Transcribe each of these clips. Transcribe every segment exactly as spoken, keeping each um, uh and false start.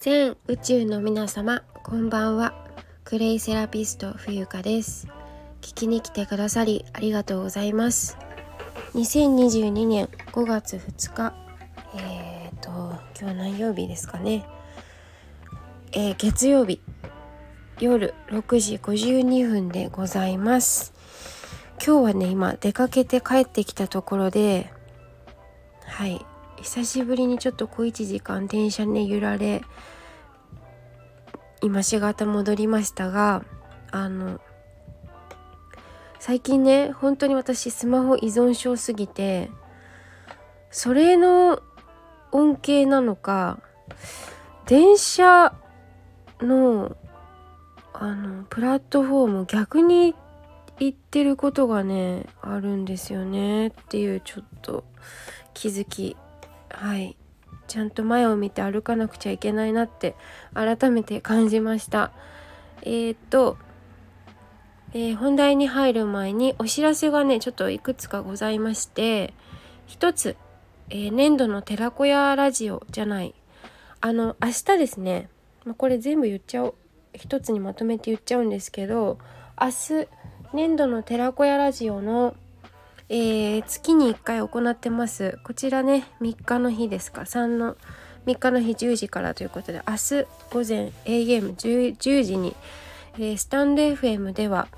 全宇宙の皆様、こんばんは。クレイセラピスト冬香です。聞きに来てくださりありがとうございます。にせんにじゅうにねんごがつふつか、えーと今日は何曜日ですかね、えー、月曜日夜ろくじごじゅうにふんでございます。今日はね、今出かけて帰ってきたところで、はい、久しぶりにちょっと小いちじかん電車に揺られ、今し方戻りましたが、あの最近ね、本当に私スマホ依存症すぎて、それの恩恵なのか、電車のあのプラットフォーム逆に言ってることがねあるんですよねっていう、ちょっと気づき、はい、ちゃんと前を見て歩かなくちゃいけないなって改めて感じました。えー、っと、えー、本題に入る前にお知らせがねちょっといくつかございまして、一つ、えー、年度の寺子屋ラジオじゃない、あの明日ですね、これ全部言っちゃおう、一つにまとめて言っちゃうんですけど、明日年度の寺子屋ラジオの、えー、月にいっかい行ってます。こちらね、みっかの日ですか、みっかの日じゅうじからということで、明日午前 エーエムじゅうじに、えー、Stand エフエム では、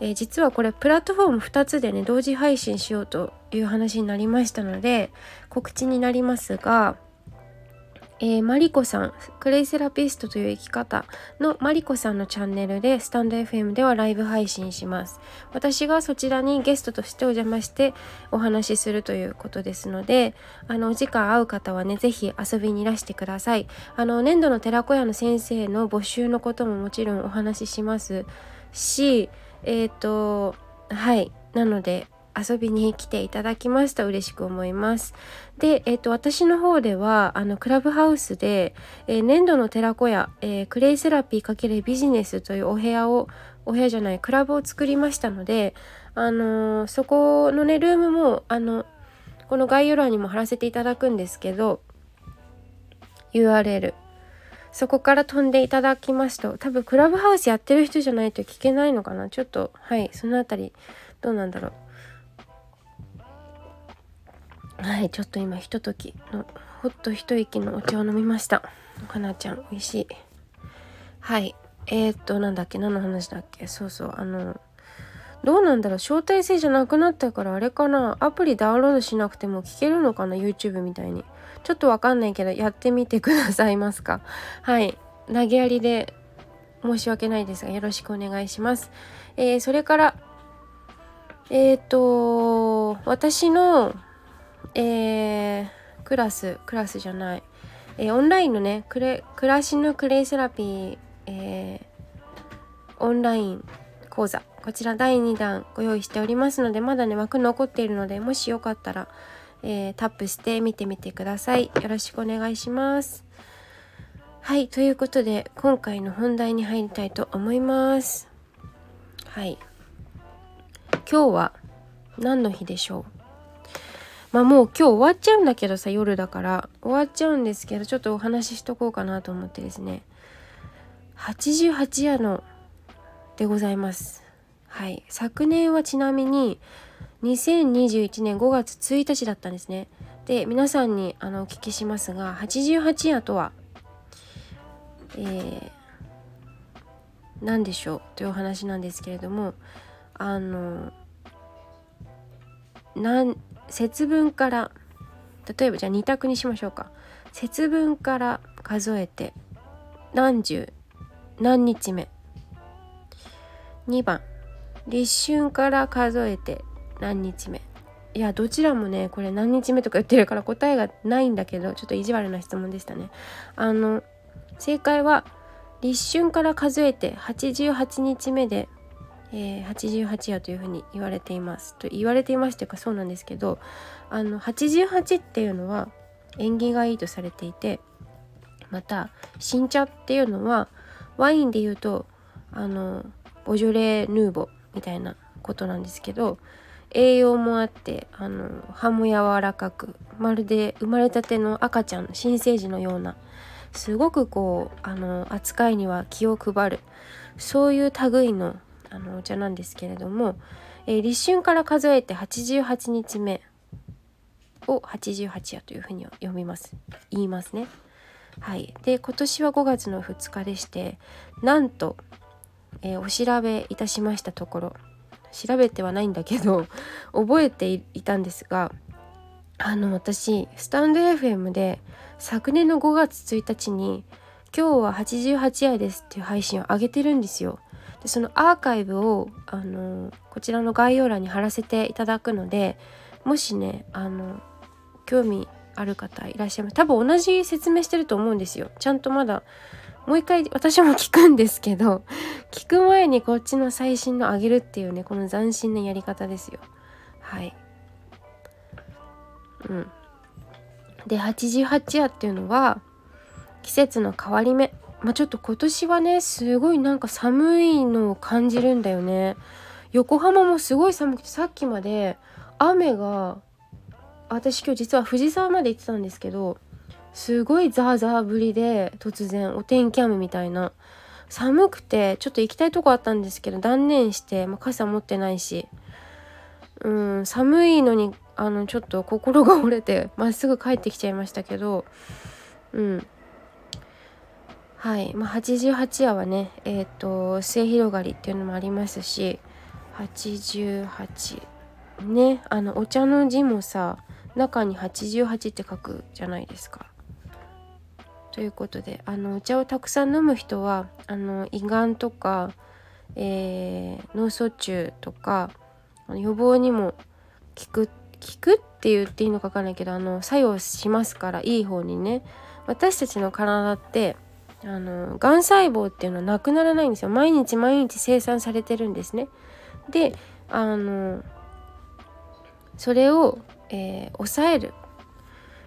えー、実はこれプラットフォームふたつでね同時配信しようという話になりましたので、告知になりますが、えー、マリコさん、クレイセラピストという生き方のマリコさんのチャンネルで、スタンド エフエム ではライブ配信します。私がそちらにゲストとしてお邪魔してお話しするということですので、あのお時間合う方はね、ぜひ遊びにいらしてください。あの年度の寺子屋の先生の募集のことももちろんお話ししますし、えっとはい、なので遊びに来ていただきますと嬉しく思います。で、えっと、私の方ではあのクラブハウスで、えー、年度の寺子屋、えー、クレイセラピー×ビジネスというお部屋をお部屋じゃないクラブを作りましたので、あのー、そこのねルームもあのこの概要欄にも貼らせていただくんですけど、 ユーアールエル、 そこから飛んでいただきますと、多分クラブハウスやってる人じゃないと聞けないのかな、ちょっとはい、そのあたりどうなんだろう、はい、ちょっと今ひとときのほっと一息のお茶を飲みました。かなちゃん美味しい。はい、えー、っとなんだっけ、何の話だっけ、そうそう、あのどうなんだろう、招待制じゃなくなったからあれかな、アプリダウンロードしなくても聞けるのかな、 YouTube みたいに、ちょっとわかんないけどやってみてくださいますか。はい、投げやりで申し訳ないですがよろしくお願いします。えー、それからえー、っと私のえー、クラスクラスじゃない、えー、オンラインのねクレ暮らしのクレイセラピー、えー、オンライン講座、こちらだいにだんご用意しておりますので、まだね枠残っているので、もしよかったら、えー、タップして見てみてください。よろしくお願いします。はい、ということで今回の本題に入りたいと思います。はい、今日は何の日でしょう。まあ、もう今日終わっちゃうんだけどさ、夜だから終わっちゃうんですけど、ちょっとお話ししとこうかなと思ってですね、はちじゅうはちやのでございます。はい、昨年はちなみににせんにじゅういちねんごがつついたちだったんですね。で、皆さんにあのお聞きしますが、はちじゅうはち夜とは、えー、何でしょうというお話なんですけれども、あのなん節分から、例えばじゃあに択にしましょうか、節分から数えて何十何日目、にばん立春から数えて何日目、いやどちらもねこれ何日目とか言ってるから答えがないんだけど、ちょっと意地悪な質問でしたね。あの正解は立春から数えてはちじゅうはちにちめで、えー、はちじゅうはち夜というふうに言われていますと言われていますというか、そうなんですけど、あのはちじゅうはちっていうのは縁起がいいとされていて、また新茶っていうのはワインでいうとあのボジョレ・ヌーボみたいなことなんですけど、栄養もあってあの葉も柔らかく、まるで生まれたての赤ちゃん、新生児のような、すごくこうあの扱いには気を配る、そういう類のあのお茶なんですけれども、えー、立春から数えてはちじゅうはちにちめをはちじゅうはち夜というふうに読みます言いますね。はい、で今年はごがつのふつかでして、なんと、えー、お調べいたしましたところ、調べてはないんだけど覚えていたんですが、あの私スタンド エフエム で昨年のごがつついたちに今日ははちじゅうはちやですっていう配信を上げてるんですよ。でそのアーカイブをあのこちらの概要欄に貼らせていただくので、もしねあの興味ある方いらっしゃいます。多分同じ説明してると思うんですよ。ちゃんとまだもう一回私も聞くんですけど、聞く前にこっちの最新の上げるっていうね、この斬新なやり方ですよ。はい。うん。ではちじゅうはち夜っていうのは季節の変わり目。まあ、ちょっと今年はねすごいなんか寒いのを感じるんだよね。横浜もすごい寒くて、さっきまで雨が、私今日実は藤沢まで行ってたんですけど、すごいザーザーぶりで突然お天気雨みたいな、寒くてちょっと行きたいとこあったんですけど断念して、まあ、傘持ってないし、うん寒いのにあのちょっと心が折れてまっすぐ帰ってきちゃいましたけど、うんはい、まあ、はちじゅうはち夜はねえっと末広がりっていうのもありますし、はちじゅうはちね、あのお茶の字もさ中にはちじゅうはちって書くじゃないですか。ということで、あのお茶をたくさん飲む人はあの胃がんとか、えー、脳卒中とか予防にも効く効くって言っていいのか分かんないけど、あの作用しますから、いい方にね。私たちの体ってあのがん細胞っていうのはなくならないんですよ。毎日毎日生産されてるんですね。であのそれを、えー、抑える、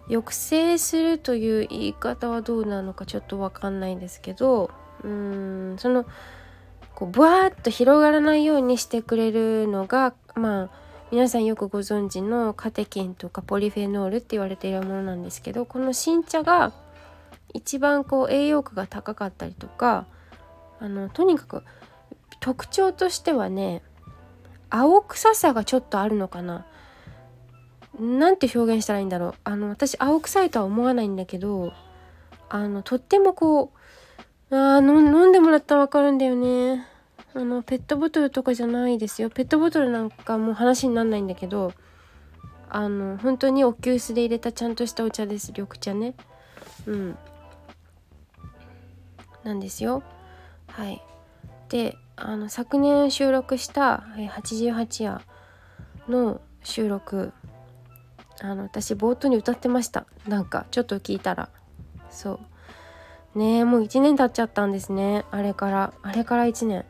抑制するという言い方はどうなのかちょっと分かんないんですけど、うーんそのこうブワーッと広がらないようにしてくれるのが、まあ皆さんよくご存知のカテキンとかポリフェノールって言われているものなんですけど、この新茶が一番こう栄養価が高かったりとか、あのとにかく特徴としてはね、青臭さがちょっとあるのかな、なんて表現したらいいんだろう。あの私青臭いとは思わないんだけど、あのとってもこうあの飲んでもらったらわかるんだよね。あのペットボトルとかじゃないですよ。ペットボトルなんかもう話にならないんだけど、あの本当にお急須で入れたちゃんとしたお茶です。緑茶ね。うん。なんですよ。はい。で、あの昨年収録したはちじゅうはち夜の収録、あの私冒頭に歌ってました。なんかちょっと聞いたら、そうねえもういちねん経っちゃったんですね。あれからあれからいちね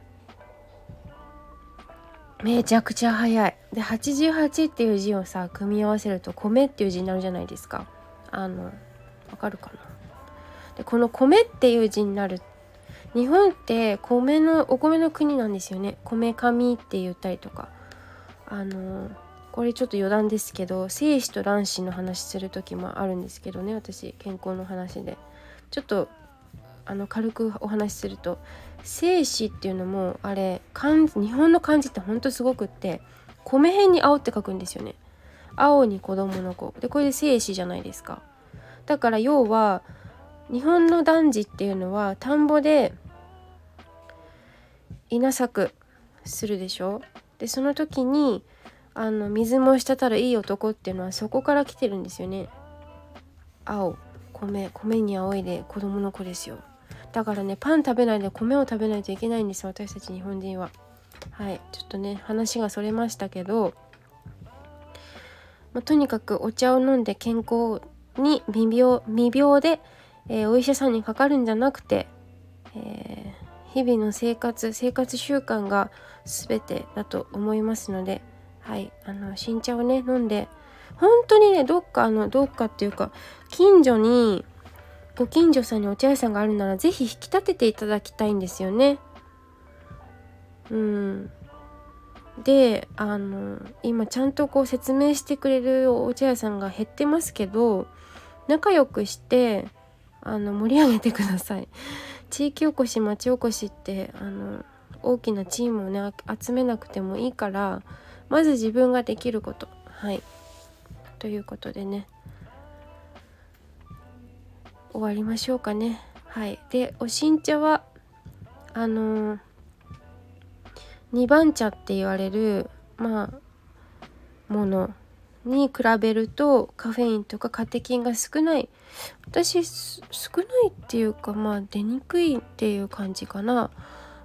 ん、めちゃくちゃ早い。ではちじゅうはちっていう字をさ組み合わせると米っていう字になるじゃないですか。あのわかるかな。でこの米っていう字になる、日本って米のお米の国なんですよね。米神って言ったりとか、あのこれちょっと余談ですけど、精子と卵子の話する時もあるんですけどね、私健康の話でちょっとあの軽くお話しすると、精子っていうのもあれ漢字、日本の漢字ってほんとすごくって、米辺に青って書くんですよね。青に子供の子で、これで精子じゃないですか。だから要は日本の男児っていうのは田んぼで稲作するでしょ。でその時にあの水も滴るいい男っていうのはそこから来てるんですよね。青米、米に青いで子供の子ですよ。だからねパン食べないで米を食べないといけないんです、私たち日本人は。はい、ちょっとね話がそれましたけど、まあ、とにかくお茶を飲んで健康に未病、未病で、えー、お医者さんにかかるんじゃなくて、えー、日々の生活生活習慣が全てだと思いますので、はい、あの新茶をね飲んで、本当にねどっかあのどっかっていうか近所に、ご近所さんにお茶屋さんがあるならぜひ引き立てていただきたいんですよね。うんであの今ちゃんとこう説明してくれるお茶屋さんが減ってますけど、仲良くしてあの盛り上げてください。地域おこし、町おこしってあの大きなチームをね集めなくてもいいから、まず自分ができること、はいということでね、終わりましょうかね。はいで、おしんちゃはあのー、にばん茶って言われるまあものに比べるとカフェインとかカテキンが少ない、私少ないっていうかまあ出にくいっていう感じかな、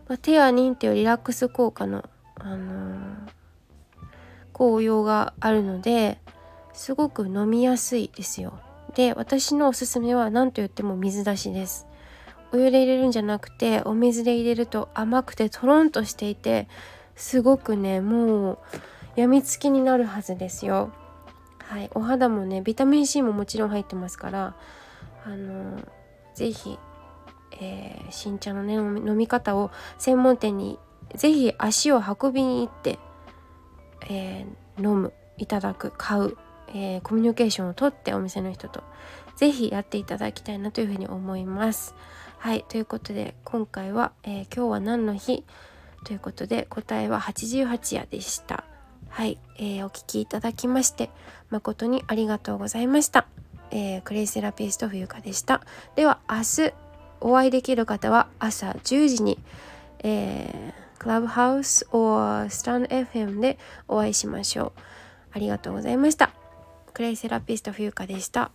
まあ、テアニンっていうリラックス効果の、あのー、効用があるのですごく飲みやすいですよ。で、私のおすすめは何と言っても水出しです。お湯で入れるんじゃなくてお水で入れると甘くてトロンとしていて、すごくねもうやみつきになるはずですよ。はい、お肌もねビタミン C ももちろん入ってますから、あのー、ぜひ、えー、新茶のね飲み方を専門店にぜひ足を運びに行って、えー、飲む、いただく、買う、えー、コミュニケーションをとってお店の人とぜひやっていただきたいなというふうに思います。はいということで今回は、えー、今日は何の日ということで答えははちじゅうはち夜でした。はい、えー、お聞きいただきまして誠にありがとうございました、えー、クレイセラピスト冬香でした。では明日お会いできる方は朝じゅうじに、えー、クラブハウス or Stand エフエム でお会いしましょう。ありがとうございました。クレイセラピスト冬香でした。